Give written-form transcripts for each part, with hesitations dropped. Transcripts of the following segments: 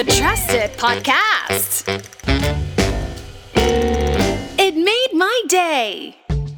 The Trusted Podcast It made my day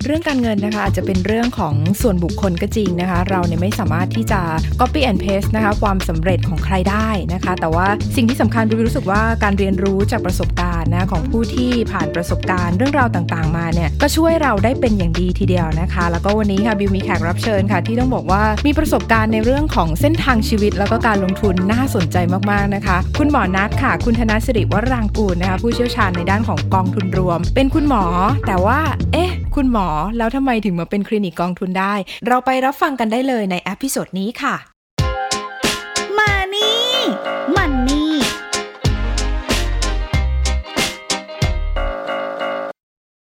เรื่องการเงินนะคะอาจจะเป็นเรื่องของส่วนบุคคลก็จริงนะคะเราเนี่ยไม่สามารถที่จะ copy and paste นะคะความสำเร็จของใครได้นะคะแต่ว่าสิ่งที่สำคัญบิวรู้สึกว่าการเรียนรู้จากประสบการณ์นะของผู้ที่ผ่านประสบการณ์เรื่องราวต่างๆมาเนี่ยก็ช่วยเราได้เป็นอย่างดีทีเดียวนะคะแล้วก็วันนี้ค่ะบิวมีแขกรับเชิญค่ะที่ต้องบอกว่ามีประสบการณ์ในเรื่องของเส้นทางชีวิตแล้วก็การลงทุนน่าสนใจมากๆนะคะคุณหมอณัฐค่ะคุณธนสิริวรางกูลนะคะผู้เชี่ยวชาญในด้านของกองทุนรวมเป็นคุณหมอแต่ว่าคุณหมอแล้วทำไมถึงมาเป็นคลินิกกองทุนได้เราไปรับฟังกันได้เลยในเอพิโซดนี้ค่ะ Money Money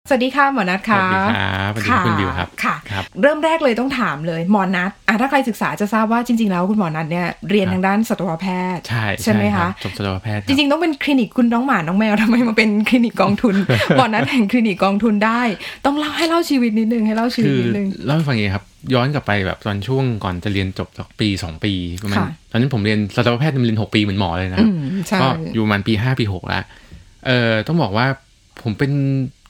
สวัสดีค่ะหมอณัฐค่ะสวัสดีครับสวัสดีคุณบิวครับค่ะเริ่มแรกเลยต้องถามเลยหมอณัฐถ้าใครศึกษาจะทราบว่าจริงๆแล้วคุณหมอณัฐเนี่ยเรียนทางด้านสัตวแพทย์ใช่ไหมคะจบสัตวแพทย์จริงๆต้องเป็นคลินิกคุณน้องหมาน้องแมวทำไมมาเป็นคลินิกกองทุนหมอณัฐแห่งคลินิกกองทุนได้ต้องเล่าชีวิตนิดนึงให้เล่าชีวิตนิดนึงเล่าให้ฟังอย่างนี้ครับย้อนกลับไปแบบตอนช่วงก่อนจะเรียนจบสักปี2ปีประมาณตอนนั้นผมเรียนสัตวแพทย์เรียน6ปีเหมือนหมอเลยนะครับก็อยู่ประมาณปี5ปี6แล้วต้องบอกว่าผมเป็น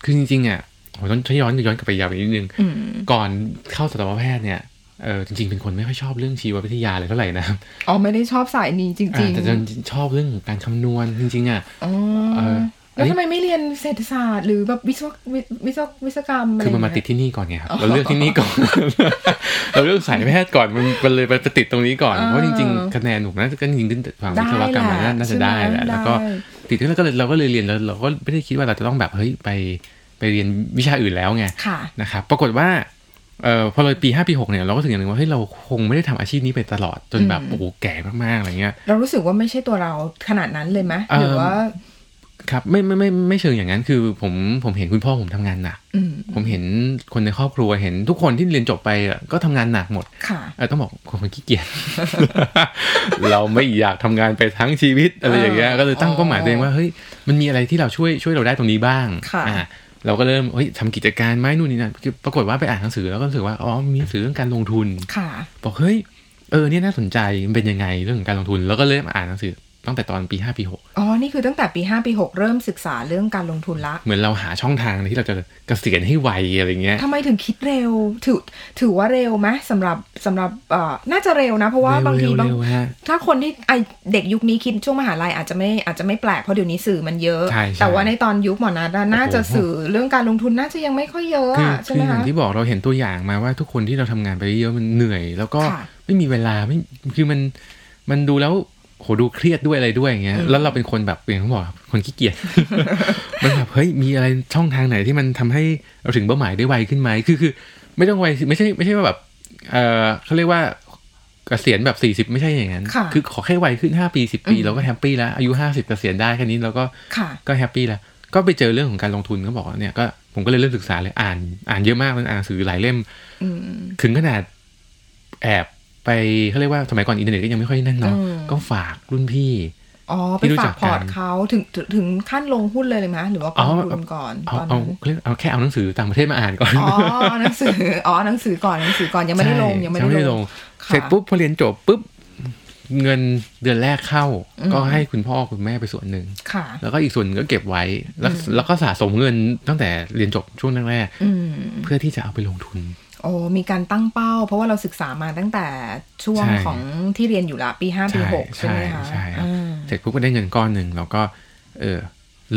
คือจริงๆอ่ะผมต้องย้อนกลับไปยาวไปนิดนึงก่อนเข้าสัตวแพทย์เนี่ยจริงๆเป็นคนไม่ค่อยชอบเรื่องชีววิทยาเลยเท่าไหร่นะอ๋อไม่ได้ชอบสายนี้จริงๆแต่ชอบเรื่องการคำนวณจริงๆอ่ะแล้วทำไมไม่เรียนเศรษฐศาสตร์หรือแบบวิศวกรรมคือมันมาติดที่นี่ก่อนไงครับเราเลือกที่นี่ก่อนเราเลือกสายแพทย์ก่อนมันเลยไปติดตรงนี้ก่อนเพราะจริงๆคะแนนหนูน่าจะก็จริงๆฝั่งวิศวกรรมน่าจะได้แหละแล้วก็ติดที่เราก็เลยเรียนแล้วเราก็ไม่ได้คิดว่าเราจะต้องแบบเฮ้ยไปเรียนวิชาอื่นแล้วไงนะครับปรากฏว่าพอเลยปี5ปี6เนี่ยเราก็ถึงอย่างนึงว่าเฮ้ยเราคงไม่ได้ทำอาชีพนี้ไปตลอดจนแบบโอ้แก่มากๆอะไรเงี้ยเรารู้สึกว่าไม่ใช่ตัวเราขนาดนั้นเลยไหมหรือว่าครับไม่เชิงอย่างนั้นคือผมเห็นคุณพ่อผมทำงานหนักผมเห็นคนในครอบครัวเห็นทุกคนที่เรียนจบไปก็ทำงานหนักหมดต้องบอกคนขี้เกียจ เราไม่อยากทำงานไปทั้งชีวิตอะไรอย่างเงี้ยก็เลยตั้งเป้าหมายตัวเองว่าเฮ้ยมันมีอะไรที่เราช่วยเราได้ตรงนี้บ้างเราก็เริ่มเฮ้ยทำกิจการไหมนู่นนี่นั่นปรากฏว่าไปอ่านหนังสือแล้วก็รู้สึกว่าอ๋อมีหนังสือเรื่องการลงทุนบอกเฮ้ยเนี่ยน่าสนใจมันเป็นยังไงเรื่องของการลงทุนแล้วก็เริ่มอ่านหนังสือตั้งแต่ตอนปี5ปี6อ๋อนี่คือตั้งแต่ปี5ปี6เริ่มศึกษาเรื่องการลงทุนละเหมือนเราหาช่องทางที่เราจะเกษียณให้ไวอะไรเงี้ยทำไมถึงคิดเร็วถือว่าเร็วไหมสำหรับน่าจะเร็วนะเพราะว่าบางทีถ้าคนที่เด็กยุคนี้คิดช่วงมหาลัยอาจจะไม่แปลกเพราะเดี๋ยวนี้สื่อมันเยอะแต่ว่าในตอนยุคหมอณัฐน่าจะสื่อเรื่องการลงทุนน่าจะยังไม่ค่อยเยอะใช่ไหมคะคืออย่างที่บอกเราเห็นตัวอย่างมาว่าทุกคนที่เราทำงานไปเยอะมันเหนื่อยแล้วก็ไม่มีเวลาไม่คือมันดูแล้วโหดูเครียดด้วยอะไรด้วยอย่างเงี้ยแล้วเราเป็นคนแบบอย่างที่บอกคนขี้เกียจ มันแบบเฮ้ยมีอะไรช่องทางไหนที่มันทำให้เราถึงเป้าหมายได้ไวขึ้นไหมคือไม่ต้องไวไม่ใช่ว่าแบบเขาเรียกว่าเกษียณแบบ40ไม่ใช่อย่างนั้นคือขอแค่ไวขึ้น5ปี10ปีเราก็แฮปปี้แล้วอายุ50เกษียณได้แค่นี้เราก็แฮปปี้แล้วก็ไปเจอเรื่องของการลงทุนเขาบอกว่าเนี่ยก็ผมก็เลยเริ่มศึกษาเลยอ่านเยอะมากเลยอ่านหนังสือหลายเล่มถึงขนาดแอบไปเขาเรียกว่าสมัยก่อนอินเทอร์เน็ตก็ยังไม่ค่อยนั่นเนาะก็ฝากรุ่นพี่ไปฝากพอร์ตเขาถึงขั้นลงหุ้นเลยเลยไหมหรือว่าลงทุนก่อนเอาแค่เอาหนังสือต่างประเทศมาอ่านก่อนหนังสือก่อนยังไม่ได้ลงเสร็จปุ๊บพอเรียนจบปุ๊บเงินเดือนแรกเข้าก็ให้คุณพ่อคุณแม่ไปส่วนหนึ่งแล้วก็อีกส่วนก็เก็บไว้แล้วก็สะสมเงินตั้งแต่เรียนจบช่วงแรกเพื่อที่จะเอาไปลงทุนโอ้มีการตั้งเป้าเพราะว่าเราศึกษามาตั้งแต่ช่วงของที่เรียนอยู่ละปี5ปี6ใช่ไหมคะเสร็จปุ๊บก็ได้เงินก้อนหนึ่งแล้วก็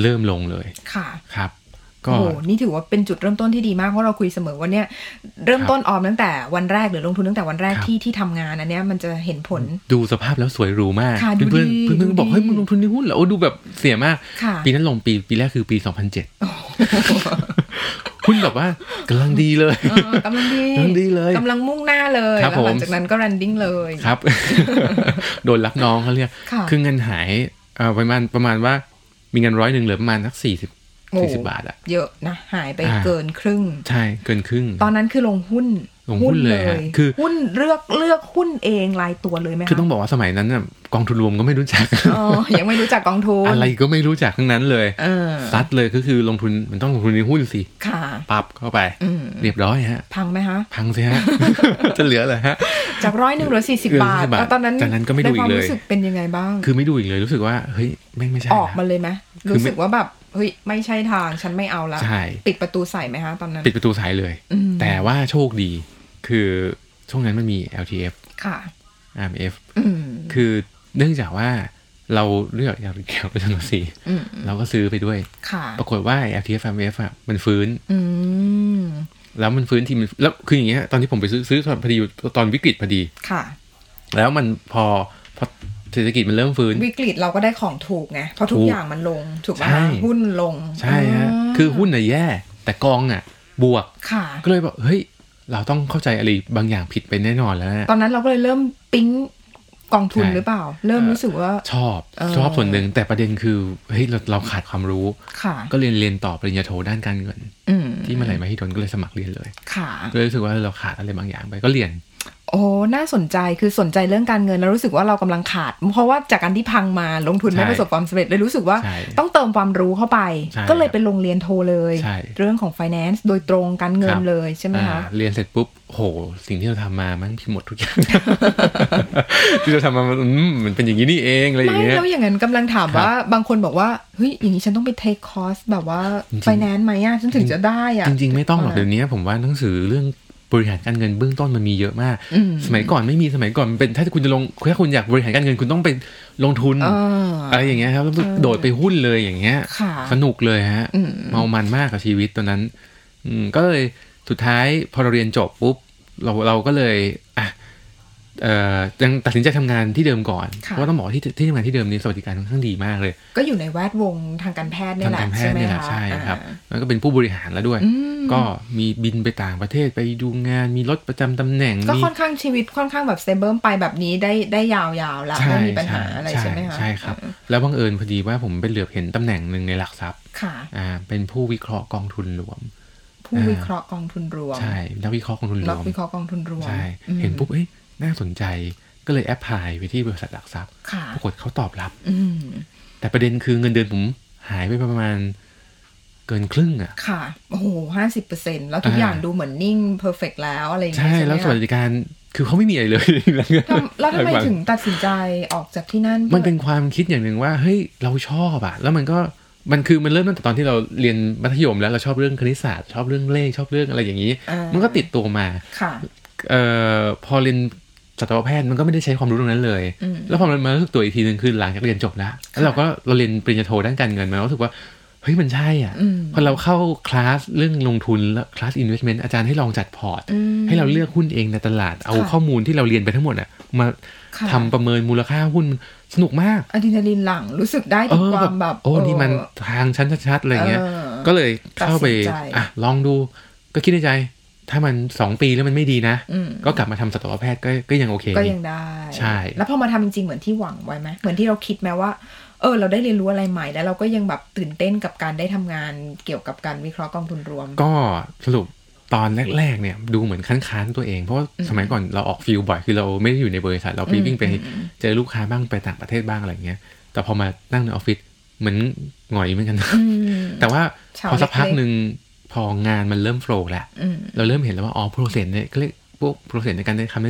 เริ่มลงเลยค่ะครับก็โอ้นี่ถือว่าเป็นจุดเริ่มต้นที่ดีมากเพราะเราคุยเสมอว่าเนี่ยเริ่มต้นออมตั้งแต่วันแรกหรือลงทุนตั้งแต่วันแรกที่ทำงานอันเนี้ยมันจะเห็นผลดูสภาพแล้วสวยหรูมากเพื่อนบอกเฮ้ยมึงลงทุนในหุ้นเหรอดูแบบเสียมากปีนั้นลงปีแรกคือปี2007คุณแบบว่ากำลังดีเลยกำลังดีเลยกำลังมุ่งหน้าเลยแล้วหลังจากนั้นก็รันดิ้งเลยครับโดนรับน้องเขาเรียกคือเงินหายประมาณว่ามีเงิน100เหลือประมาณสัก40บาทอะเยอะนะหายไปเกินครึ่งใช่เกินครึ่งตอนนั้นคือลงหุ้นเลยคือหุ้นเลือกหุ้นเองรายตัวเลยไหมคะคือต้องบอกว่าสมัยนั้นกองทุนรวมก็ไม่รู้จักยังไม่รู้จักกองทุนอะไรก็ไม่รู้จักทั้งนั้นเลยซัดเลยก็คือลงทุนมันต้องลงทุนในหุ้นสิปั๊บเข้าไปเรียบร้อยฮะพังไหมฮะพังสิฮะจะเหลือเหรอฮะ จาก100เหลือ40 บาทแล้วตอนนั้นก็ไม่ดูอีกเลยรู้สึกเป็นยังไงบ้างคือไม่ดูอีกเลยรู้สึกว่าเฮ้ยแม่งไม่ใช่ออกมาเลยมั้ยรู้สึกว่าแบบเฮ้ยไม่ใช่ทางฉันไม่เอาละปิดประตูใส่มั้ยฮะตอนนั้นปิดประตูใส่เลยแต่ว่าโชคดีคือช่วงนั้นมันมี LTF ค่ะ RMF คือเนื่องจากว่าเราเลือกยาแก้วไปทั้งสี่เราก็ซื้อไปด้วยปรากฏว่า LTF RMF อ่ะมันฟื้นแล้วมันฟื้นทีมันแล้วคืออย่างเงี้ยตอนที่ผมไปซื้อพอดีตอนวิกฤตพอดีค่ะแล้วมันพอเศรษฐกิจมันเริ่มฟื้นวิกฤตเราก็ได้ของถูกไงเพราะทุกอย่างมันลงถูกป่ะหุ้นลงใช่ฮะคือหุ้นน่ะแย่แต่กองอ่ะบวกก็เลยแบบเฮ้ยเราต้องเข้าใจอะไรบางอย่างผิดไปแน่นอนแล้วนะตอนนั้นเราก็เลยเริ่มปิ๊งกองทุนหรือเปล่าเริ่มรู้สึกว่าชอบส่วนหนึ่งแต่ประเด็นคือเฮ้ยเราขาดความรู้ก็เรียนต่อปริญญาโทด้านการเงินที่มหาวิทยาลัยมหิดลก็เลยสมัครเรียนเลยก็รู้สึกว่าเราขาดอะไรบางอย่างไปก็เรียนโอ้น่าสนใจคือสนใจเรื่องการเงินแล้วรู้สึกว่าเรากำลังขาดเพราะว่าจากการที่พังมาลงทุนไม่ประสบความสำเร็จเลยรู้สึกว่าต้องเติมความรู้เข้าไปก็เลยไปลงเรียนโทเลยเรื่องของ finance โดยตรงการเงินเลยใช่ไหมคะเรียนเสร็จปุ๊บโหสิ่งที่เราทำมามันหมดทุกอย่าง ที่เราทำมามันเป็นอย่างนี้นี่เองอะไรอย่างเงี้ยไม่แล้วอย่างนั้นกำลังถามว่าบางคนบอกว่าเฮ้ยอย่างนี้ฉันต้องไปเทคคอร์สแบบว่า finance ไหมอ่ะฉันถึงจะได้อ่ะจริงๆไม่ต้องหรอกเดี๋ยวนี้ผมว่าหนังสือเรื่องบริหารการเงินเบื้องต้นมันมีเยอะมากสมัยก่อนไม่มีสมัยก่อนเป็นถ้าคุณจะลงถ้าคุณอยากบริหารการเงินคุณต้องไปลงทุนอะไรอย่างเงี้ยครับแล้วโดดไปหุ้นเลยอย่างเงี้ยสนุกเลยฮะเมามันมากกับชีวิตตอนนั้นก็เลยสุดท้ายพอเราเรียนจบปุ๊บเราก็เลยยังตัดสินใจทำงานที่เดิมก่อนเพราะต้องบอกที่ทำงานที่เดิมนี้สวัสดิการค่อนข้างดีมากเลยก็อยู่ในแวดวงทางการแพทย์นี่แหละใช่ไหมคะใช่ครับแล้วก็เป็นผู้บริหารแล้วด้วยก็มีบินไปต่างประเทศไปดูงานมีรถประจำตำแหน่งก็ค่อนข้างชีวิตค่อนข้างแบบสเตเบิลไปแบบนี้ได้ยาวๆแล้วไม่มีปัญหาอะไรใช่ไหมคะใช่ครับแล้วบังเอิญพอดีว่าผมไปเหลือบเห็นตำแหน่งนึงในหลักทรัพย์เป็นผู้วิเคราะห์กองทุนรวมผู้วิเคราะห์กองทุนรวมใช่นักวิเคราะห์กองทุนรวมนักวิเคราะห์กองทุนรวมใช่เห็นปุ๊บน่าสนใจก็เลยแอพพลายไปที่บริษัทหลักทรัพย์ปรากฏเขาตอบรับแต่ประเด็นคือเงินเดือนผมหายไปประมาณเกินครึ่งอ่ะค่ะโอ้โห 50% แล้วทุกอย่างดูเหมือนนิ่งเพอร์เฟคแล้วอะไรอย่างเงี้ยใช่แล้วสวัสดิการคือเขาไม่มีอะไรเลยแล้วทำไมถึงตัดสินใจออกจากที่นั่นมันเป็นความคิดอย่างนึงว่าเฮ้ยเราชอบอ่ะแล้วมันเริ่มตั้งแต่ตอนที่เราเรียนมัธยมแล้วเราชอบเรื่องคณิตศาสตร์ชอบเรื่องเลขชอบเรื่องอะไรอย่างงี้มันก็ติดตัวมาค่ะพอเรียนสัตวแพทย์มันก็ไม่ได้ใช้ความรู้ตรงนั้นเลยแล้วพอมันมารู้สึกตัวอีกทีนึงคือหลังจากเรียนจบแล้วเราเรียนปริญญาโทด้านการเงินมารู้สึกว่าเฮ้ยมันใช่อ่ะพอเราเข้าคลาสเรื่องลงทุนแล้วคลาส investment อาจารย์ให้ลองจัดพอร์ตให้เราเลือกหุ้นเองในตลาดเอาข้อมูลที่เราเรียนไปทั้งหมดอ่ะมาทำประเมินมูลค่าหุ้นสนุกมากอะดรีนาลีนหลั่งรู้สึกได้ถึงความแบบโอ้นี่มันทางชั้นชัดๆอะไรเงี้ยก็เลยเข้าไปอ่ะลองดูก็คิดในใจถ้ามัน2ปีแล้วมันไม่ดีนะก็กลับมาทำสัตวแพทย์ก็ยังโอเคก็ยังได้ใช่แล้วพอมาทำจริงๆเหมือนที่หวังไว้ไหมเหมือนที่เราคิดไหมว่าเราได้เรียนรู้อะไรใหม่แล้วเราก็ยังแบบตื่นเต้นกับการได้ทำงานเกี่ยวกับการวิเคราะห์กองทุนรวมก็สรุปตอนแรกๆเนี่ยดูเหมือนค้านตัวเองเพราะว่าสมัยก่อนเราออกฟิลด์บ่อยคือเราไม่ได้อยู่ในบริษัทเราไปวิ่งไปเจอลูกค้าบ้างไปต่างประเทศบ้างอะไรเงี้ยแต่พอมานั่งในออฟฟิศเหมือนหงอยเหมือนกันแต่ว่าพอสักพักนึงพองานมันเริ่มโฟลว์แล้วเราเริ่มเห็นแล้วว่าอ๋อโปรเซสเนี่ยก็เรียกพวกโปรเซสในการให้คำแน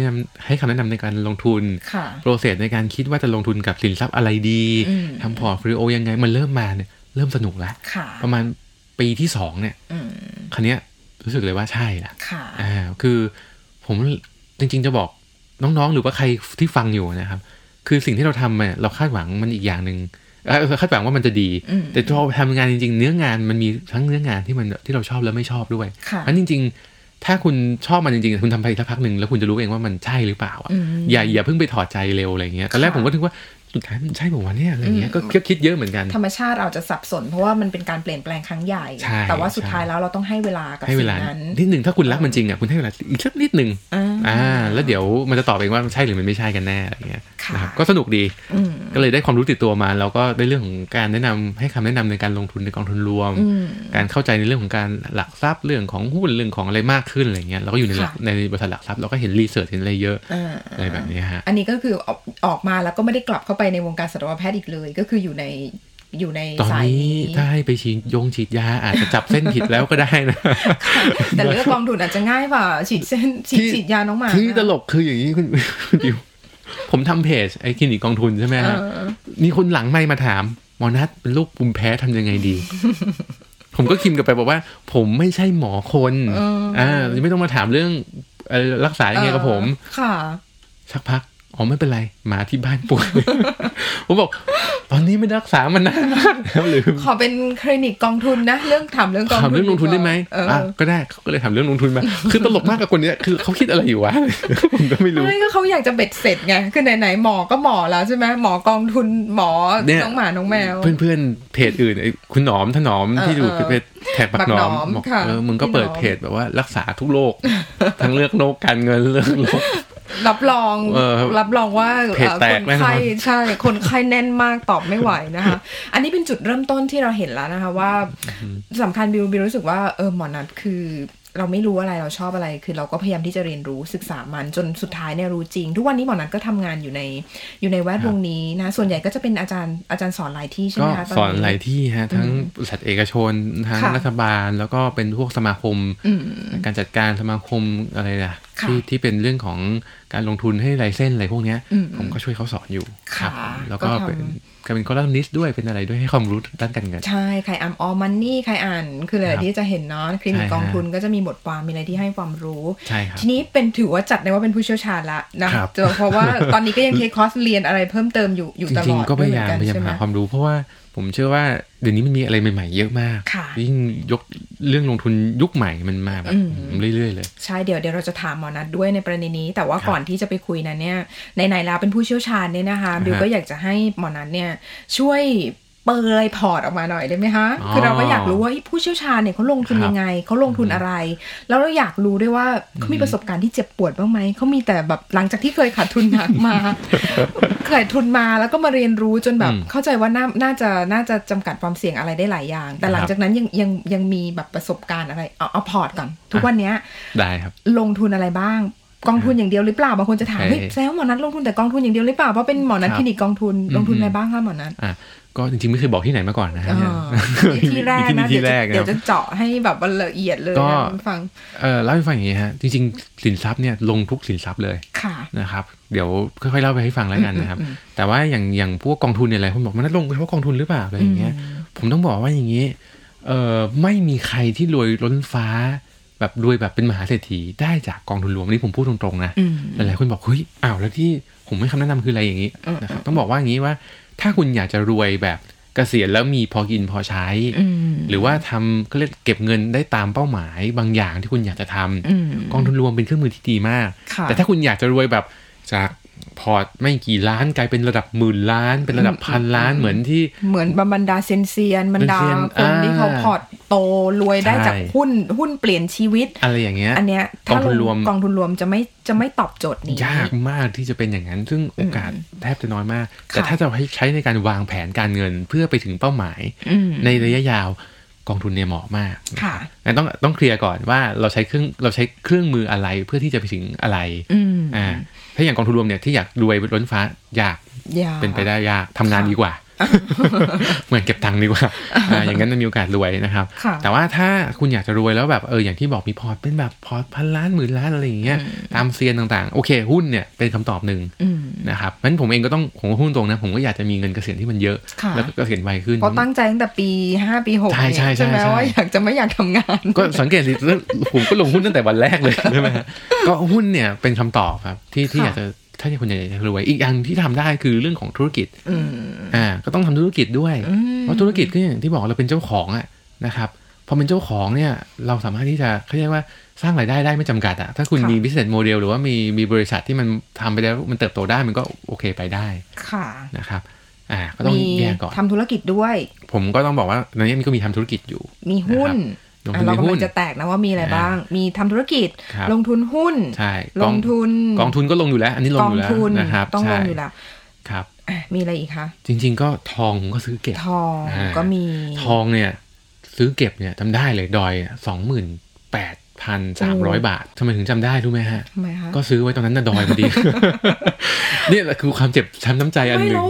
ะนำในการลงทุนโปรเซสในการคิดว่าจะลงทุนกับสินทรัพย์อะไรดีทำพอร์ตโฟลิโอยังไงมันเริ่มมาเนี่ยเริ่มสนุกแล้วประมาณปีที่2เนี่ยคราวเนี้ยรู้สึกเลยว่าใช่ละคือผมจริงๆจะบอกน้องๆหรือว่าใครที่ฟังอยู่นะครับคือสิ่งที่เราทำเนี่ยเราคาดหวังมันอีกอย่างนึงคาดหวังว่ามันจะดีแต่พอทำงานจริงๆเนื้องานมันมีทั้งเนื้องานที่เราชอบและไม่ชอบด้วยอันจริงๆถ้าคุณชอบมันจริงๆคุณทำไปสักพักนึงแล้วคุณจะรู้เองว่ามันใช่หรือเปล่าอย่าเพิ่งไปถอดใจเร็วอะไรเงี้ยตอนแรกผมก็คิดว่าสุดท้ายมันใช่ผมว่าเนี่ยอะไรเงี้ยก็คิดเยอะเหมือนกันธรรมชาติเราจะสับสนเพราะว่ามันเป็นการเปลี่ยนแปลงครั้งใหญ่แต่ว่าสุดท้ายแล้วเราต้องให้เวลากับสิ่งนั้นนิดนึงถ้าคุณรักมันจริงอ่ะคุณให้เวลาอีกสักนิดนึงแล้วเดี๋ยวมันจะตอบเองว่ามันใช่หรือมันไม่ใช่กันแน่อะไรเงี้ยนะครับก็สนุกดีก็เลยได้ความรู้ติดตัวมาแล้วก็ได้เรื่องของการแนะนำให้คำแนะนำในการลงทุนในกองทุนรวมการเข้าใจในเรื่องของการหลักทรัพย์เรื่องของหุ้นเรื่องของอะไรมากขึ้นอะไรเงี้ยเราก็อยู่ในบริษัทหลักทรัพย์เราก็เห็นรีเสิร์ชเห็นอะไรเยอะอะไรแบบนี้ฮะอันนี้ก็คือออกมาแล้วก็ไม่ได้กลับเข้าไปในวงการสัตวแพทย์อีกเลยก็คืออยู่ใน อยู่ในสายนี้ถ้าให้ไปฉีดยาอาจจะจับเส้นผิดแล้วก็ได้นะแต่เลือกกองทุนอาจจะง่ายกว่าฉีดเส้นฉีดยาน้องหมาที่ตลกคืออย่างนี้คุณดิวผมทำเพจไอ้คลินิกกองทุนใช่ไหมฮะมีคนหลังไมค์มาถามหมอนัทเป็นโรคภูมิแพ้ทำยังไงดีผมก็คิมกลับไปบอกว่าผมไม่ใช่หมอคนไม่ต้องมาถามเรื่องรักษายังไงกับผมค่ะสักพักอ๋อไม่เป็นไรหมาที่บ้านป่วย ผมบอกตอนนี้ไม่รักษามันนานมากแล้วลืมขอเป็นคลินิกกองทุนนะเรื่องถามเรื่องกองทุนถามเรื่องลงทุนได้ไหมก็ได้เขาก็เลยถามเรื่องลงทุนมา คือตลกมากกับคนนี้คือเขาคิดอะไรอยู่วะ ผมก็ไม่รู้ไม่ก็เขาอยากจะเบ็ดเสร็จไงคือไหนๆหมอก็หมอแล้วใช่ไหมหมอกองทุนหมอน้องหมาน้องแมวเพื่อนๆเพจอื่นคุณหนอมถนอมที่อยู่เป็นแขกบักหนอมมึงก็เปิดเพจแบบว่ารักษาทุกโรคทั้งเรื่องโรคการเงินเรื่องโรครับรองว่าคนไข้ใช่คนไข้แน่นมากตอบไม่ไหวนะคะอันนี้เป็นจุดเริ่มต้นที่เราเห็นแล้วนะคะว่าสำคัญบิวรู้สึกว่าหมอนัทคือเราไม่รู้อะไรเราชอบอะไรคือเราก็พยายามที่จะเรียนรู้ศึกษามันจนสุดท้ายเนี่ยรู้จริงทุกวันนี้หมอนัทก็ทำงานอยู่ในแวดวงนี้นะส่วนใหญ่ก็จะเป็นอาจารย์สอนหลายที่ใช่ไหมคะสอนหลายที่ฮะทั้งบริษัทเอกชนทั้งรัฐบาลแล้วก็เป็นพวกสมาคมการจัดการสมาคมอะไรนะที่เป็นเรื่องของการลงทุนให้ลายเส้นอะไรพวกนี้ผมก็ช่วยเขาสอนอยู่ครับแล้วก็เป็นคอลัมนิสต์ด้วยเป็นอะไรด้วยให้ความรู้ด้านการเงินใช่ใครอ่านออมันนี่ใครอ่านคืออะไรที่จะเห็นเนาะคลินิกกองทุนก็จะมีบทความมีอะไรที่ให้ความรู้ทีนี้เป็นถือว่าจัดได้ว่าเป็นผู้เชี่ยวชาญละนะเพราะว่าตอนนี้ก็ยังเทคคอร์สเรียนอะไรเพิ่มเติมอยู่ตลอดจริงๆก็พยายามหาความรู้เพราะว่าผมเชื่อว่าเดี๋ยวนี้มันมีอะไรใหม่ๆเยอะมากยิ่งยกเรื่องลงทุนยุคใหม่มันมาแบบเรื่อยๆเลยใช่เดี๋ยวเราจะถามหมอนัทด้วยในประเด็นนี้แต่ว่าก่อนที่จะไปคุยนั้นเนี่ยไหนๆแล้วเป็นผู้เชี่ยวชาญเนี่ยนะคะบิวก็อยากจะให้หมอนัทเนี่ยช่วยเปิดพอร์ตออกมาหน่อยได้ไหมคะคือเราก็อยากรู้ว่าผู้เชี่ยวชาญเนี่ยเขาลงทุนยังไงเขาลงทุนอะไรแล้วเราอยากรู้ด้วยว่าเขามีประสบการณ์ที่เจ็บปวดบ้างไหมเขามีแต่แบบหลังจากที่เคยขาดทุนหนักมา ขาดทุนมาแล้วก็มาเรียนรู้จนแบบเข้าใจว่าน่าจะจำกัดความเสี่ยงอะไรได้หลายอย่างแต่หลังจากนั้นยังมีแบบประสบการณ์อะไรเอาพอร์ตก่อนทุกวันนี้ได้ครับลงทุนอะไรบ้างกองทุนอย่างเดียวหรือเปล่าบางคนจะถามเฮ้ยแซวหมอนัทลงทุนแต่กองทุนอย่างเดียวหรือเปล่าเพราะเป็นหมอนัทคลินิกกองทุนลงทุนอะไรบ้างคะหมอนัทก็จริงๆไม่เคยบอกที่ไหนมาก่อนนะฮะที่แรกนะเดี๋ยวจะเจาะให้แบบละเอียดเลยนะฟังเล่าให้ฟังอย่างงี้ฮะจริงๆสินทรัพย์เนี่ยลงทุกสินทรัพย์เลยนะครับเดี๋ยวค่อยๆเล่าไปให้ฟังแล้วกันนะครับแต่ว่าอย่างพวกกองทุนเนี่ยหลายคนบอกมันน่าลงเฉพาะกองทุนหรือเปล่าอะไรอย่างเงี้ยผมต้องบอกว่าอย่างงี้ไม่มีใครที่รวยล้นฟ้าแบบรวยแบบเป็นมหาเศรษฐีได้จากกองทุนรวมนี่ผมพูดตรงๆนะหลายๆคนบอกเฮ้ยอ้าวแล้วที่ผมให้คำแนะนำคืออะไรอย่างงี้นะครับต้องบอกว่าอย่างงี้ว่าถ้าคุณอยากจะรวยแบบเกษียณแล้วมีพอกินพอใช้หรือว่าทำก็เรียกเก็บเงินได้ตามเป้าหมายบางอย่างที่คุณอยากจะทำกองทุนรวมเป็นเครื่องมือที่ดีมากแต่ถ้าคุณอยากจะรวยแบบจากพอร์ตไม่กี่ล้านกลายเป็นระดับหมื่นล้านเป็นระดับพันล้านเหมือนบรรดาเซียนบรรดาคนที่เขาพอร์ตโตรวยได้จากหุ้นเปลี่ยนชีวิตอะไรอย่างเงี้ยอันเนี้ยกองทุนรวมจะไม่ตอบโจทย์นี้ยากมากที่จะเป็นอย่างนั้นซึ่งโอกาสแทบจะน้อยมากแต่ถ้าจะใช้ในการวางแผนการเงินเพื่อไปถึงเป้าหมายในระยะยาวกองทุนเนี่ยเหมาะมากค่ะงั้นต้องเคลียร์ก่อนว่าเราใช้เครื่องมืออะไรเพื่อที่จะไปถึงอะไรถ้าอย่างกองทุนรวมเนี่ยที่อยากรวยล้นฟ้ายากเป็นไปได้ยากทำงานดีกว่าเหมือนเก็บตังค์ดีกว่าอย่างนั้นมีโอกาสรวยนะครับแต่ว่าถ้าคุณอยากจะรวยแล้วแบบอย่างที่บอกมีพอร์ตเป็นแบบพอร์ตพันล้านหมื่นล้านอะไรอย่างเงี้ยตามเซียนต่างๆโอเคหุ้นเนี่ยเป็นคำตอบหนึ่งนะครับเพราะฉะนั้นผมเองก็ต้องผมหุ้นตรงนะผมก็อยากจะมีเงินเกษียณที่มันเยอะแล้วก็เกษียณไวขึ้นก็ตั้งใจตั้งแต่ปี5ปี6ใช่ไหมว่าอยากจะไม่อยากทำงานก็สังเกตสิผมก็ลงหุ้นตั้งแต่วันแรกเลยใช่ไหมก็หุ้นเนี่ยเป็นคำตอบครับที่อยากจะถ้าคนอยากจะรวยอีกอย่างที่ทำได้คือเรื่องของธุรกิจก็ต้องทำธุรกิจด้วยเพราะธุรกิจก็อย่างที่บอกเราเป็นเจ้าของอะนะครับพอเป็นเจ้าของเนี่ยเราสามารถที่จะเขาเรียกว่าสร้างรายได้ได้ไม่จำกัดอะถ้าคุณมี business model หรือว่ามีบริษัทที่มันทำไปแล้วมันเติบโตได้มันก็โอเคไปได้นะครับก็ต้องแยกก่อนทำธุรกิจด้วยผมก็ต้องบอกว่าในนี้ก็มีทำธุรกิจอยู่มีหุ้นเราก็จะแตกนะว่ามีอะไรบ้างมีทำธุรกิจลงทุนหุ้นลงทุนกองทุนก็ลงอยู่แล้วอันนี้ลงอยู่แล้วนะครับต้องลงอยู่แล้วครับมีอะไรอีกคะจริงๆก็ทองก็ซื้อเก็บทองก็มีทองเนี่ยซื้อเก็บเนี่ยจำได้เลยดอย 28,000 1,300 บาททำไมถึงจำได้รู้ไหมฮะทำไมคะก็ซื้อไว้ตอนนั้นน่ะดอยพอดีนี่แหละคือความเจ็บช้ำน้ำใจอันนึง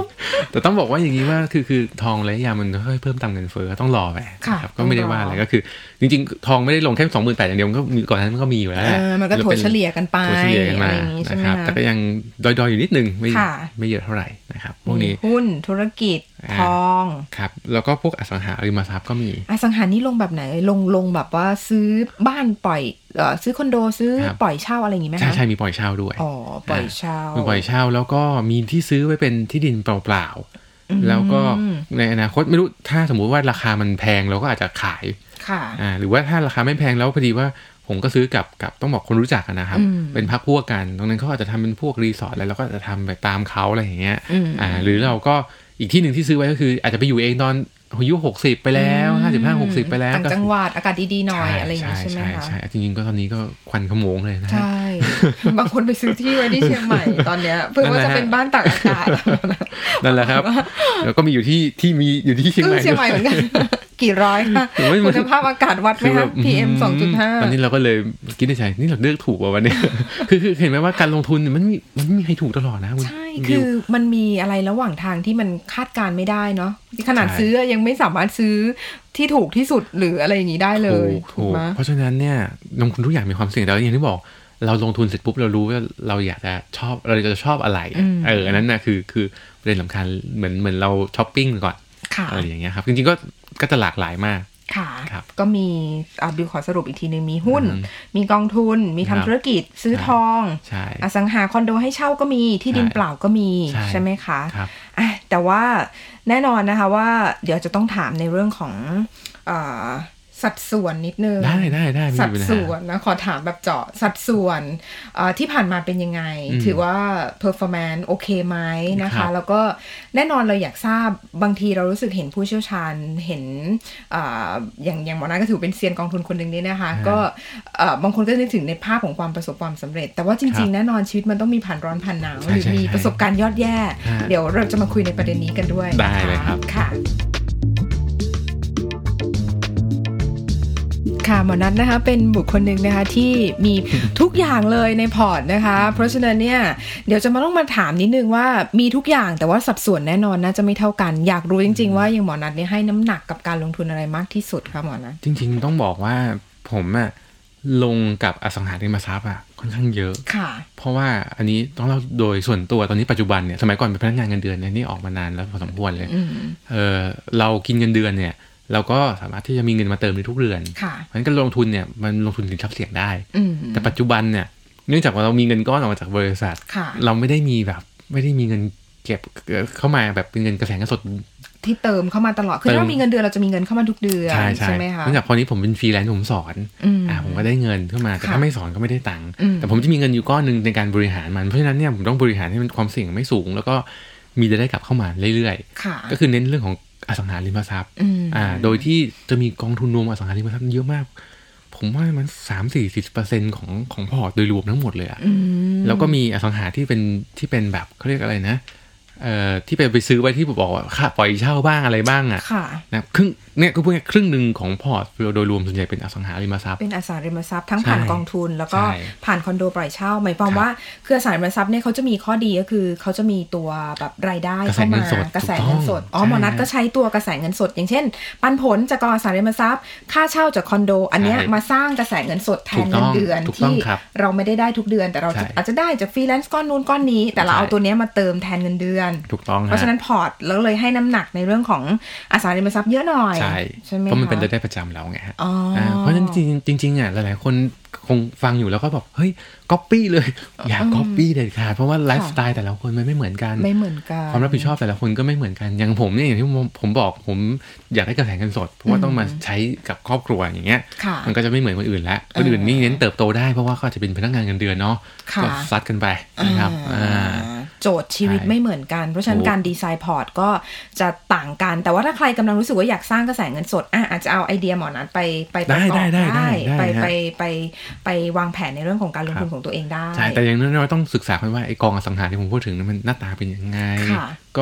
แต่ต้องบอกว่าอย่างนี้ว่าคือทองระยะยาวมันค่อยเพิ่มตามเงินเฟ้อต้องรอไปครับก็ไม่ได้ว่าอะไรก็คือจริงๆทองไม่ได้ลงแค่ 28,000 อย่างเดียวก็ก่อนนั้นมันก็มีอยู่แล้วมันก็ถั่วเฉลี่ยกันไปอะไรอย่างงี้ใช่ไหมครับแต่ก็ยังดอยๆอยู่นิดนึงไม่เยอะเท่าไหร่นะครับพวกนี้หุ้นธุรกิจทองครับแล้วก็พวกอสังหาริมทรัพย์ก็มีอสังหานี่ลงแบบไหนลงแบบว่าซื้อบ้านปล่อยซื้อคอนโดซื้อปล่อยเช่าอะไรอย่างงี้มั้ยคะใช่ๆมีปล่อยเช่าด้วยอ๋อปล่อยเช่าปล่อยเช่าแล้วก็มีที่ซื้อไว้เป็นที่ดินเปล่าๆแล้วก็ในอนาคตไม่รู้ถ้าสมมุติว่าราคามันแพงเราก็อาจจะขายค่ะหรือว่าถ้าราคาไม่แพงแล้วพอดีว่าผมก็ซื้อกับต้องบอกคนรู้จักนะครับเป็นพรรคพวกกันตรงนั้นเขาอาจจะทำเป็นพวกรีสอร์ทอะไรเราก็จะทำไปตามเขาอะไรอย่างเงี้ยหรือเราก็อีกที่หนึ่งที่ซื้อไว้ก็คืออาจจะไปอยู่เองตอนอายุ60ไปแล้ว55-60ไปแล้วต่างจังหวัดอากาศดีๆหน่อยอะไรอย่างเงี้ยใช่ไหมคะใช่จริงๆก็ตอนนี้ก็ควันขโมงเลยนะใช่บางคนไปซื้อที่ไว้ที่เชียงใหม่ตอนเนี้ยเพื่อว่าจะเป็นบ้านต่างอากาศนั่นแหละครับแล้วก็มีอยู่ที่มีอยู่ที่เชียงใหม่เหมือนกันกี่ร้อยค่ะคุณภาพอากาศวัดไหมคะ PM 2.5 ตอนนี้เราก็เลยคิดในใจนี่เราเลือกถูกกว่าวันนี้คือเห็นไหมว่าการลงทุนมันมีใครถูกตลอดนะใช่คือมันมีอะไรระหว่างทางที่มันคาดการไม่ได้เนาะขนาดซื้อยังไม่สามารถซื้อที่ถูกที่สุดหรืออะไรอย่างนี้ได้เลยถูกเพราะฉะนั้นเนี่ยลงทุนทุกอย่างมีความเสี่ยงแต่อย่างที่บอกเราลงทุนเสร็จปุ๊บเรารู้ว่าเราอยากจะชอบเราจะชอบอะไรอันนั้นนะคือประเด็นสำคัญเหมือนเราช้อปปิ้งก่อนอะไรอย่างเงี้ยครับจริงๆก็จะหลากหลายมากค่ะก็มีบิวขอสรุปอีกทีนึงมีหุ้นมีกองทุนมีทำธุรกิจซื้อทองอสังหาคอนโดให้เช่าก็มีที่ดินเปล่าก็มีใช่ไหมคะแต่ว่าแน่นอนนะคะว่าเดี๋ยวจะต้องถามในเรื่องของสัดส่วนนิดนึงได้สัดส่วนนะขอถามแบบเจาะสัดส่วนที่ผ่านมาเป็นยังไงถือว่า performance โอเคไหมนะคะแล้วก็แน่นอนเราอยากทราบบางทีเรารู้สึกเห็นผู้เชี่ยวชาญเห็นอย่างหมอน้าก็ถือเป็นเซียนกองทุนคนหนึ่งนี่นะคะก็บางคนก็นึกถึงในภาพของความประสบความสำเร็จแต่ว่าจริงๆแน่นอนชีวิตมันต้องมีผ่านร้อนผ่านหนาวหรือมีประสบการณ์ยอดแย่เดี๋ยวเราจะมาคุยในประเด็นนี้กันด้วยได้เลยครับค่ะค่ะหมอนัทนะคะเป็นบุคคลหนึ่งนะคะที่มีทุกอย่างเลยในพอร์ตนะคะเพราะฉะนั้นเนี่ยเดี๋ยวจะมาต้องมาถามนิดนึงว่ามีทุกอย่างแต่ว่าสัดส่วนแน่นอนน่าจะไม่เท่ากันอยากรู้จริงๆว่าอย่างหมอนัทเนี่ยให้น้ำหนักกับการลงทุนอะไรมากที่สุดคะหมอนัทจริงๆต้องบอกว่าผมอะลงกับอสังหาริมทรัพย์อะค่อนข้างเยอะค่ะเพราะว่าอันนี้ต้องเล่าโดยส่วนตัวตอนนี้ปัจจุบันเนี่ยสมัยก่อนเป็นพนักงานเงินเดือนนี่ออกมานานแล้วพอสมควรเลยเรากินเงินเดือนเนี่ยเราก็สามารถที่จะมีเงินมาเติมในทุกเดือนเพราะฉะนั้นการลงทุนเนี่ยมันลงทุนสินทรัพย์เสี่ยงได้แต่ปัจจุบันเนี่ยเนื่องจากว่าเรามีเงินก้อนออกมาจากบริษัทเราไม่ได้มีแบบไม่ได้มีเงินเก็บเข้ามาแบบเป็นเงินกระแสเงินสดที่เติมเข้ามาตลอดคือถ้ามีเงินเดือนเราจะมีเงินเข้ามาทุกเดือนใช่ไหมคะเนื่องจากพอนี้ผมเป็นฟรีแลนซ์ผมสอนผมก็ได้เงินเข้ามาแต่ถ้าไม่สอนก็ไม่ได้ตังค์แต่ผมจะมีเงินอยู่ก้อนนึงในการบริหารมันเพราะฉะนั้นเนี่ยผมต้องบริหารให้มันความเสี่ยงไม่สูงแล้วก็มีรายได้กลับเข้ามาเรื่อยๆก็คือเน้นเรื่องของอสังหาริมทรัพย์โดยที่จะมีกองทุนรวมอสังหาริมทรัพย์เยอะมากผมว่ามัน 30-40% ของพอร์ตโดยรวมทั้งหมดเลยอ่ะแล้วก็มีอสังหาที่เป็นแบบเขาเรียกอะไรนะที่ไปซื้อไว้ที่บอกว่าค่าปล่อยเช่าบ้างอะไรบ้างอ่ะนะครึ่งเนี่ยก็เพิ่งครึ่งนึงของพอร์ตโดยรวมส่วนใหญ่เป็นอสังหาริมทรัพย์เป็นอสังหาริมทรัพย์ทั้งผ่านกองทุนแล้วก็ผ่านคอนโดปล่อยเช่าหมายความว่าคืออสังหาริมทรัพย์เนี่ยเขาจะมีข้อดีก็คือเขาจะมีตัวแบบรายได้เข้ามากระแสเงินสดอ๋อหมอนัทก็ใช้ตัวกระแสเงินสดอย่างเช่นปันผลจากกองอสังหาริมทรัพย์ค่าเช่าจากคอนโดอันเนี้ยมาสร้างกระแสเงินสดแทนเงินเดือนที่เราไม่ได้ได้ทุกเดือนแต่เราอาจจะได้จากฟรีแลนซ์ก้อนนู้นก้อนนี้แต่เราเอาตัวเนี้ยมาเติมแทนเงินเดือนถูกต้องเพราะฉะนั้นพอร์ตแล้วเลยให้น้ำหนักในเรื่องของอสังหาริมทรัพย์เยอะหน่อยใช่เพราะมันเป็นรายได้ประจำเราไงฮะเพราะฉะนั้นจริงๆอ่ะหลายๆคนคงฟังอยู่แล้วก็บอกเฮ้ยก๊อปปี้เลยอย่าก๊อปปี้เด็ดขาดเพราะว่าไลฟ์สไตล์แต่ละคนมันไม่เหมือนกันความรับผิดชอบแต่ละคนก็ไม่เหมือนกันอย่างผมเนี่ยอย่างที่ผมบอกผมอยากได้กระแสเงินสดเพราะว่าต้องมาใช้กับครอบครัวอย่างเงี้ยมันก็จะไม่เหมือนคนอื่นละคนอื่นนี่เน้นเติบโตได้เพราะว่าเขาจะเป็นพนักงานเงินเดือนเนาะก็ซัดกันไปนะครับจ จทย์ชีวิตไม่เหมือนกันเพราะฉะนั้นการดีไซน์พอร์ตก็จะต่างกันแต่ว่าถ้าใครกำลังรู้สึกว่าอยากสร้างกระแสเงินสดอาจจะเอาไอเดียหมอนัทไปต่อยอดได้ไปวางแผนในเรื่องของการลงทุนของตัวเองได้ใช่แต่อย่างน้อยๆต้องศึกษากันว่าไอกองอสังหาที่ผมพูดถึงมันหน้าตาเป็นยังไง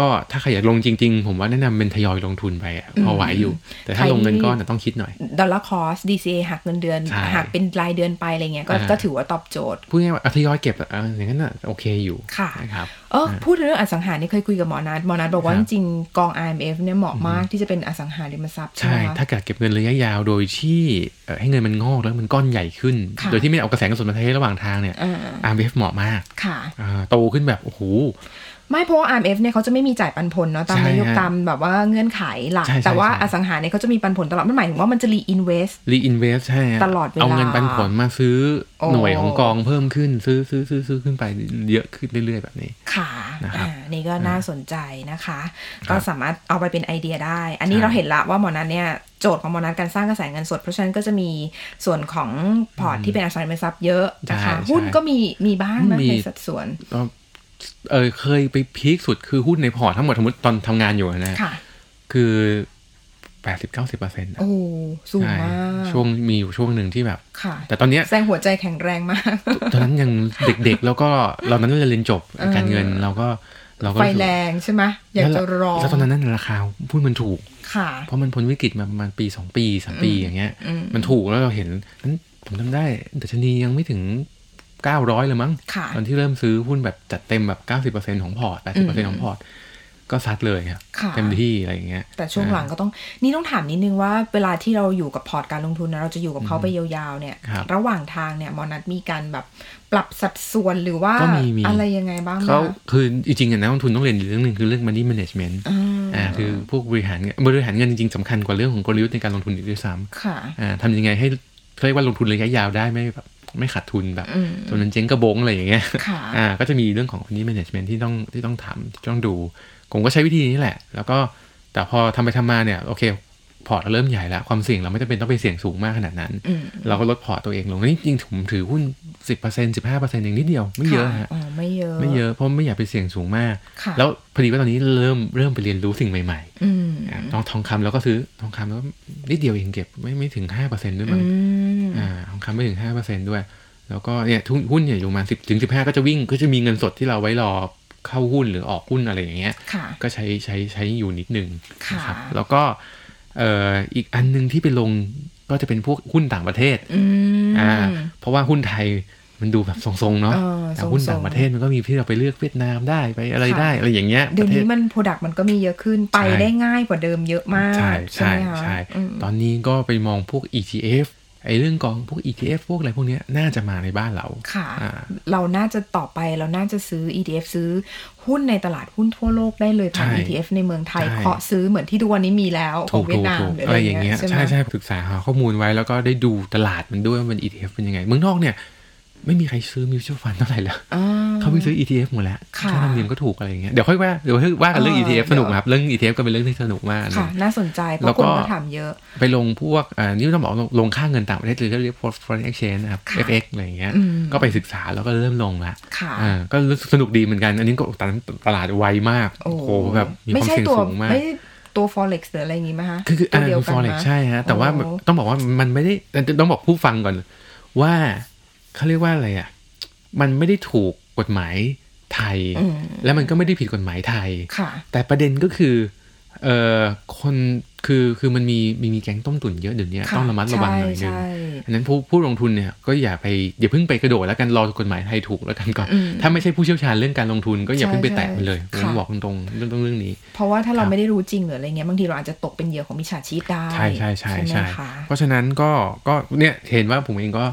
ก็ถ้าใครอยากลงจริงๆผมว่าแนะนำเป็นทยอยลงทุนไปพอไหวอยู่แต่ถ้าลงเงินก้อนต้องคิดหน่อยดอลลาร์คอส DCA หักเงินเดือนหักเป็นรายเดือนไปอะไรเงี้ยก็ถือว่าตอบโจทย์พูดง่ายๆทยอยเก็บอย่างนั้นน่ะโอเคอยู่ค่ะนะครับพูดเรื่องอสังหานี่เคยคุยกับหมอนัทบอกว่าจริงๆกอง IMF เนี่ยเหมาะมากที่จะเป็นอสังหาริมทรัพย์ใช่ถ้าเกิดเก็บเงินระยะยาวโดยที่ให้เงินมันงอกแล้วมันก้อนใหญ่ขึ้นโดยที่ไม่เอากระแสเงินสดมาเทระหว่างทางเนี่ย IMF เหมาะมากค่ะโตขึ้นแบบโอ้โหไม่เพราะว่า RMF เนี่ยเขาจะไม่มีจ่ายปันผลเนาะตามนโยบายตามแบบว่าเงื่อนไขหลักแต่ว่าอสังหาเนี่ยเขาจะมีปันผลตลอดมันหมายถึงว่ามันจะ reinvest ใช่ตลอดเวลาเอาเงินปันผลมาซื้อหน่วยของกองเพิ่มขึ้นซื้อขึ้นไปเยอะขึ้นเรื่อยๆแบบนี้ค่ะนะครับนี่ก็น่าสนใจนะคะก็สามารถเอาไปเป็นไอเดียได้อันนี้เราเห็นละว่าหมอนัทเนี่ยโจทย์ของมอนัสการสร้างกระแสเงินสดเพราะฉะนั้นก็จะมีส่วนของพอร์ตที่เป็นอสังหาริมทรัพย์เยอะนะคะหุ้นก็มีบ้างนะในสัดส่วนเคยไปพีคสุดคือหุ้นในพอร์ตทั้งหมดสมมุติตอนทำงานอยู่นะคือ 80-90% โอ้สูงมากช่วงมีอยู่ช่วงหนึ่งที่แบบแต่ตอนนี้แสดงหัวใจแข็งแรงมากตอนนั้นยังเด็กๆแล้วก็เรานั้นเรียนจบการเงินเราก็ไฟแรงใช่ไหมอยากจะรอแล้วตอนนั้นราคาหุ้นมันถูกเพราะมันพ้นวิกฤตมาประมาณปี2ปี3ปีอย่างเงี้ยมันถูกแล้วเราเห็นนั้นผมจำได้ดัชนียังไม่ถึง900เลยมั้งตอนที่เริ่มซื้อหุ้นแบบจัดเต็มแบบ 90% ของพอร์ต 80% ของพอร์ตก็ซัดเลยครับเต็มที่อะไรอย่างเงี้ยแต่ช่วงหลังก็ต้องนี่ต้องถามนิดนึงว่าเวลาที่เราอยู่กับพอร์ตการลงทุนนะเราจะอยู่กับเขาไปยาวๆเนี่ยระหว่างทางเนี่ยมอนัทมีการแบบปรับสัดส่วนหรือว่าอะไรยังไงบ้างเขาคือจริงๆนักลงทุนต้องเรียนเรื่องนึงคือเรื่อง money management คือพวกบริหารเงินจริงๆสำคัญกว่าเรื่องของกลยุทธ์ในการลงทุนอีกด้วยซ้ำทำยังไงให้เรียกว่าลงทุนระยะยาวได้ไม่ขาดทุนแบบจนนั้นเจ๊งกระบงอะไรอย่างเงี้ยก็จะมีเรื่องของคนนี้ management ที่ต้องทำที่ต้องดูผมก็ใช้วิธีนี้แหละแล้วก็แต่พอทำไปทำมาเนี่ยโอเคพอร์ตเราเริ่มใหญ่แล้วความเสี่ยงเราไม่จำเป็นต้องไปเสี่ยงสูงมากขนาดนั้นเราก็ลดพอร์ตตัวเองลงนี่จริงผมถือหุ้น 10% 15% อย่างนิดเดียวไม่เยอะฮะไม่เยอะเพราะไม่อยากไปเสี่ยงสูงมากแล้วพอดีว่าตอนนี้เริ่มไปเรียนรู้สิ่งใหม่ๆทองคำแล้วก็ซื้อทองคำแล้วนิดเดียวเองเก็บไม่ถึง 5% ด้วยมั้งทองคำไม่ถึง 5% ด้วยแล้วก็เนี่ยหุ้นเนี่ยอยู่มา 10-15 ก็จะวิ่งก็จะมีเงินสดที่เราไว้รอเข้าหุ้นหรือออกหุ้นอะไรอย่างเงี้ยก็ใช้อยู่นิดนึงนะครับแล้วก็อีกอันนึงที่ไปลงก็จะเป็นพวกหุ้นต่างประเทศเพราะว่าหุ้นไทยมันดูแบบทรงๆเนาะแต่หุ้นต่างประเทศมันก็มีที่เราไปเลือกเวียดนามได้ไปอะไรได้อะไรอย่างเงี้ยเดี๋ยวนี้มัน product มันก็มีเยอะขึ้นไปได้ง่ายกว่าเดิมเยอะมากใช่ไหมคะตอนนี้ก็ไปมองพวก ETF ไอ้เรื่องกองพวก ETF พวกอะไรพวกเนี้ยน่าจะมาในบ้านเราค่ะเราน่าจะต่อไปเราน่าจะซื้อ ETF ซื้อหุ้นในตลาดหุ้นทั่วโลกได้เลยผ่าน ETF ในเมืองไทยเคาะซื้อเหมือนที่ดูวันนี้มีแล้วของเวียดนามอะไรอย่างเงี้ยใช่ใช่ศึกษาหาข้อมูลไว้แล้วก็ได้ดูตลาดมันด้วยว่ามัน ETF เป็นยังไงเมืองนอกเนี่ยไม่มีใครซื้อมิวชั่วฟันเท่าไหร่แล้วเขาไปซื้อ ETF หมดแล้วค่าธรรมเนียมก็ถูกอะไรอย่างเงี้ยเดี๋ยวค่อยว่ากันเรื่อง ETF สนุกครับเรื่อง ETF ก็เป็นเรื่องที่สนุกมากค่ะน่าสนใจเพราะคนก็ถามเยอะไปลงพวกนี่ต้องบอกลงค่าเงินต่างประเทศหรือเรียก foreign exchange นะครับ FX อะไรอย่างเงี้ยก็ไปศึกษาแล้วก็เริ่มลงละก็สนุกดีเหมือนกันอันนี้ก็ตลาดไวมากโอ้โหแบบมีความเสี่ยงสูงมากตัว forex หรืออะไรอย่างงี้มั้ยฮะคือเดียวกัน forex ใช่ฮะแต่ว่าต้องบอกว่ามันไม่ได้ต้องบอกผู้ฟังก่อนว่าเขาเรียกว่าอะไรอ่ะมันไม่ได้ถูกกฎหมายไทยแล้วมันก็ไม่ได้ผิดกฎหมายไทยแต่ประเด็นก็คือคนคือมันมีแก๊งต้มตุ๋นเยอะเดี๋ยวนี้ต้องระมัดระวังหน่อยนึงอันนั้นผู้ลงทุนเนี่ยก็อย่าเพิ่งไปกระโดดแล้วกันรอกฎหมายไทยถูกแล้วกันก่อนถ้าไม่ใช่ผู้เชี่ยวชาญเรื่องการลงทุนก็อย่าเพิ่งไปแตะมันเลยผมบอกตรงๆเรื่องนี้เพราะว่าถ้าเราไม่ได้รู้จริงหรืออะไรเงี้ยบางทีเราอาจจะตกเป็นเหยื่อของมิจฉาชีพได้ใช่ใช่ใช่ใช่เพราะฉะนั้นก็เนี่ยเห็นว่าผมเองก็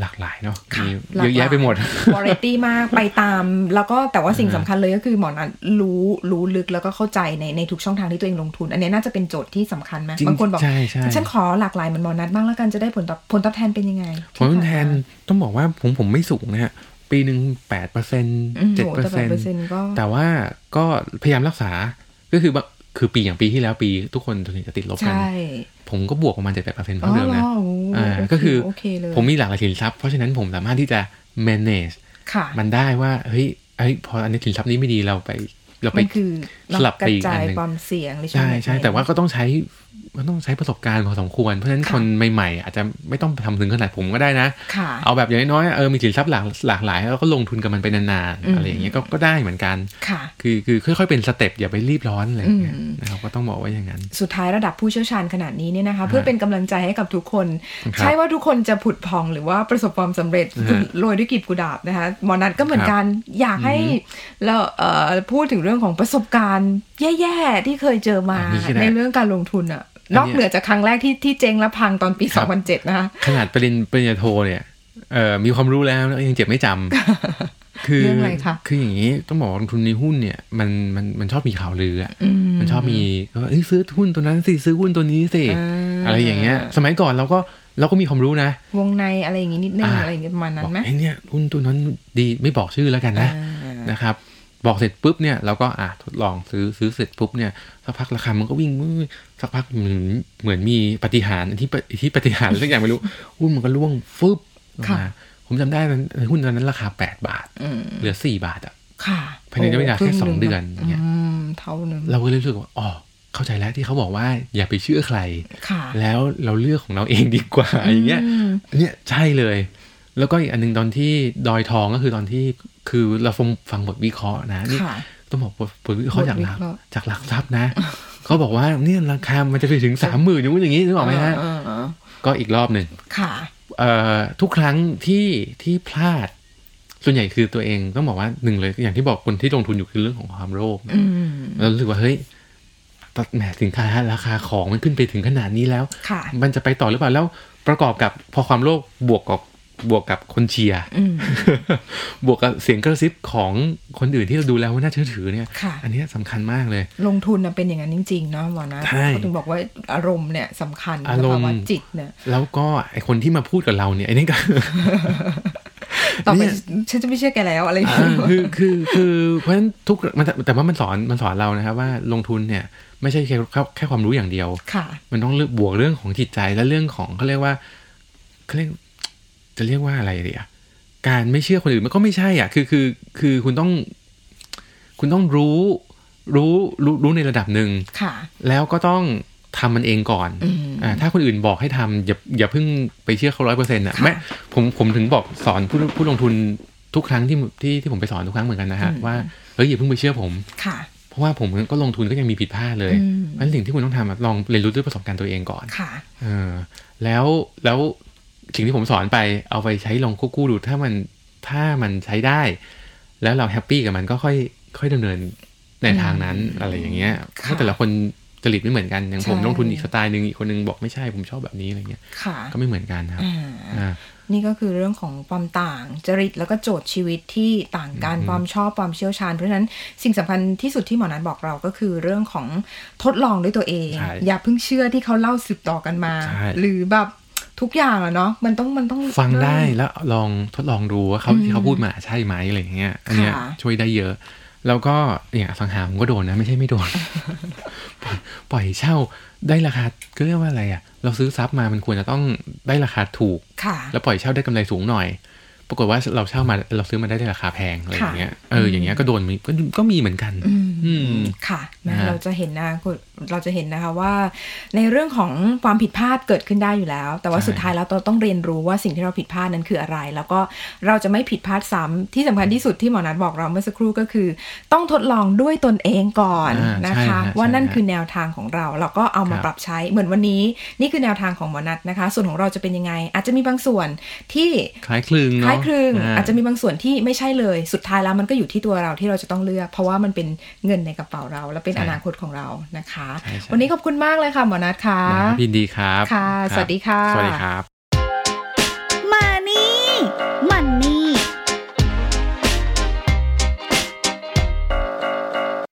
หลากหลายเนาะมีเยอะแยะไปหมด variety มากไปตามแล้วก็แต่ว่าสิ่งสำคัญเลยก็คือหมอนัทรู้ลึกแล้วก็เข้าใจในทุกช่องทางที่ตัวเองลงทุนอันนี้น่าจะเป็นโจทย์ที่สำคัญไหมบางคนบอกฉันขอหลากหลายเหมือนหมอนัทบ้างแล้วกันจะได้ผลตอบแทนเป็นยังไงผลตอบแทนต้องบอกว่าผมไม่สูงนะฮะปีนึง 8% 7% แต่ว่าก็พยายามรักษาก็คือปีอย่างปีที่แล้วปีทุกคนส่วนใหญ่จะติดลบกันผมก็บวกประมาณ 7-8% เท่าเดิมนะก็คือผมมีหลากหลายสินทรัพย์เพราะฉะนั้นผมสามารถที่จะ manage มันได้ว่าเฮ้ย ไอ้พออันนี้สินทรัพย์นี้ไม่ดีเราไปสลับไปอีกอันนึงความเสี่ยงใช่ใช่แต่ว่าก็ต้องใช้มันต้องใช้ประสบการณ์พอสมควรเพราะฉะนั้นคนใหม่ๆอาจจะไม่ต้องทำถึงขนาดผมก็ได้นะเอาแบบอย่างน้อยๆมีสินทรัพย์หลากหลายแล้วก็ลงทุนกับมันไปนานๆอะไรอย่างเงี้ยก็ได้เหมือนกันคือค่อยๆเป็นสเต็ปอย่าไปรีบร้อนอะไรอย่างเงี้ยนะครับก็ต้องบอกว่าอย่างนั้นสุดท้ายระดับผู้เชี่ยวชาญขนาดนี้เนี่ยนะคะเพื่อเป็นกำลังใจให้กับทุกคนใช่ว่าทุกคนจะผุดพองหรือว่าประสบความสำเร็จโรยด้วยกลีบกุหลาบนะคะหมอนัทก็เหมือนกันอยากให้เราพูดถึงเรื่องของประสบการณ์แย่ๆที่เคยเจอมาในเรื่องการลงทุนอะนอกเหนือจากครั้งแรกที่เจ๊งและพังตอนปี2007นะคะขนาดปริญญาโทเนี่ยมีความรู้แล้วยังเจ็บไม่จำคือ คืออย่างนี้ต้องบอกลงทุนในหุ้นเนี่ยมันชอบมีข่าวลืออ่ะมันชอบมีว่าซื้อหุ้นตัวนั้นสิซื้อหุ้นตัวนี้สิอะไรอย่างเงี้ยสมัยก่อนเราก็มีความรู้นะวงในอะไรอย่างงี้นิดนึงอะไรอย่างงี้ประมาณนั้นไหมเนี่ยหุ้นตัวนั้นดีไม่บอกชื่อแล้วกันนะนะครับบอกเสร็จปุ๊บเนี่ยเราก็ทดลองซื้อเสร็จปุ๊บเนี่ยสักพักราคามันก็วิ่งสักพักเหมือนมีปฏิหาริย์ที่ปฏิหาริย์สักอย่างไม่รู้หุ้นมันก็ร่วงฟึบลงมาผมจำได้หุ้นตอนนั้นราคา8 บาทเหลือ4 บาทอ่ะภายในเวลาแค่2 เดือนเนี่ยเท่านึงเราก็เลยรู้สึกว่าอ๋อเข้าใจแล้วที่เขาบอกว่าอย่าไปเชื่อใครแล้วเราเลือกของเราเองดีกว่าอย่างเงี้ยเนี่ยใช่เลยแล้วก็อีกอันนึงตอนที่ดอยทองก็คือตอนที่คือเราฟังบทวิเคราะห์นะนี่ต้องบอกบทวิเคราะห์จากหลักทรัพย์นะเขาบอกว่าเนี่ยราคามันจะไปถึง 30,000 อย่างนู้นอย่างนี้นึกออกไหมฮะก็อีกรอบหนึ่งทุกครั้งที่พลาดส่วนใหญ่คือตัวเองต้องบอกว่าหนึ่งเลยอย่างที่บอกคนที่ลงทุนอยู่คือเรื่องของความโลภเรารู้สึกว่าเฮ้ยแหมสินค้าราคาของมันขึ้นไปถึงขนาดนี้แล้วมันจะไปต่อหรือเปล่าแล้วประกอบกับพอความโลภบวกกับคนเชียร์ บวกกับเสียงกระซิบของคนอื่นที่เราดูแล้วว่าน่าเชื่อถือเนี่ยอันนี้สำคัญมากเลยลงทุนเป็นอย่างนั้นจริงๆเนาะหมอนะเขาถึงบอกว่าอารมณ์เนี่ยสำคัญอารมณ์จิตเนี่ยแล้วก็ไอคนที่มาพูดกับเราเนี่ยไอนี่ก็ ต่อไปฉันจะไม่เชื่อแกแล้วอะไรอย่างเงี้ยคือเพราะฉะนั้นทุกแต่ว่ามันสอนเรานะครับว่าลงทุนเนี่ยไม่ใช่แค่ความรู้อย่างเดียวมันต้องบวกเรื่องของจิตใจและเรื่องของเขาเรียกจะเรียกว่าอะไรดีอะการไม่เชื่อคนอื่นมันก็ไม่ใช่อ่ะคือคุณต้องรู้ในระดับหนึ่งแล้วก็ต้องทำมันเองก่อนถ้าคนอื่นบอกให้ทำอย่าเพิ่งไปเชื่อเขา 100% อ่ะแม้ผมถึงบอกสอนผู้ลงทุนทุกครั้งที่ผมไปสอนทุกครั้งเหมือนกันนะฮะว่าเฮ้ยอย่าเพิ่งไปเชื่อผมเพราะว่าผมก็ลงทุนก็ยังมีผิดพลาดเลยเพราะฉะนั้นสิ่งที่คุณต้องทำลองเรียนรู้ด้วยประสบการณ์ตัวเองก่อนแล้วสิ่งที่ผมสอนไปเอาไปใช้ลองคู่ดูถ้ามันใช้ได้แล้วเราแฮปปี้กับมันก็ค่อยดำเนินในทางนั้นอะไรอย่างเงี้ยเพราะแต่ละคนจริตไม่เหมือนกันอย่างผมลงทุนอีกสไตล์นึงอีกคนนึงบอกไม่ใช่ผมชอบแบบนี้อะไรเงี้ยก็ไม่เหมือนกันครับนี่ก็คือเรื่องของความต่างจริตแล้วก็โจทย์ชีวิตที่ต่างกันความชอบความเชี่ยวชาญเพราะฉะนั้นสิ่งสำคัญที่สุดที่หมอนัทบอกเราก็คือเรื่องของทดลองด้วยตัวเองอย่าเพิ่งเชื่อที่เขาเล่าสืบต่อกันมาหรือแบบทุกอย่างอะเนาะมันต้องฟังได้แล้วลองทดลองดูว่าที่เขาพูดมาใช่ไหมอะไรอย่างเงี้ยอันเนี้ยช่วยได้เยอะแล้วก็เนี่ยสังหาผมก็โดนนะไม่ใช่ไม่โดน ปล่อยเช่าได้ราคาก็เรียกว่าอะไรอะเราซื้อซับมามันควรจะต้องได้ราคาถูกแล้วปล่อยเช่าได้กำไรสูงหน่อยปรากฏว่าเราเช่ามาเราซื้อมาได้ราคาแพงอะไรอย่างเงี้ยอย่างเงี้ยก็โดนก็มีเหมือนกันค่ะนะเราจะเห็นนะคะว่าในเรื่องของความผิดพลาดเกิดขึ้นได้อยู่แล้วแต่ว่าสุดท้ายแล้วเราต้องเรียนรู้ว่าสิ่งที่เราผิดพลาดนั้นคืออะไรแล้วก็เราจะไม่ผิดพลาดซ้ำที่สำคัญที่สุดที่หมอนัทบอกเราเมื่อสักครู่ก็คือต้องทดลองด้วยตนเองก่อนนะคะว่านั่นคือแนวทางของเราเราก็เอามาปรับใช้เหมือนวันนี้นี่คือแนวทางของหมอนัทนะคะส่วนของเราจะเป็นยังไงอาจจะมีบางส่วนที่คล้ายคลึงอาจจะมีบางส่วนที่ไม่ใช่เลยสุดท้ายแล้วมันก็อยู่ที่ตัวเราที่เราจะต้องเลือกเพราะว่ามันเป็นเงินในกระเป๋าเราและเป็นอนาคตของเรานะคะวันนี้ขอบคุณมากเลยค่ะหมอนัทค่ะยินดีครับค่ะสวัสดีค่ะสวัสดีครับ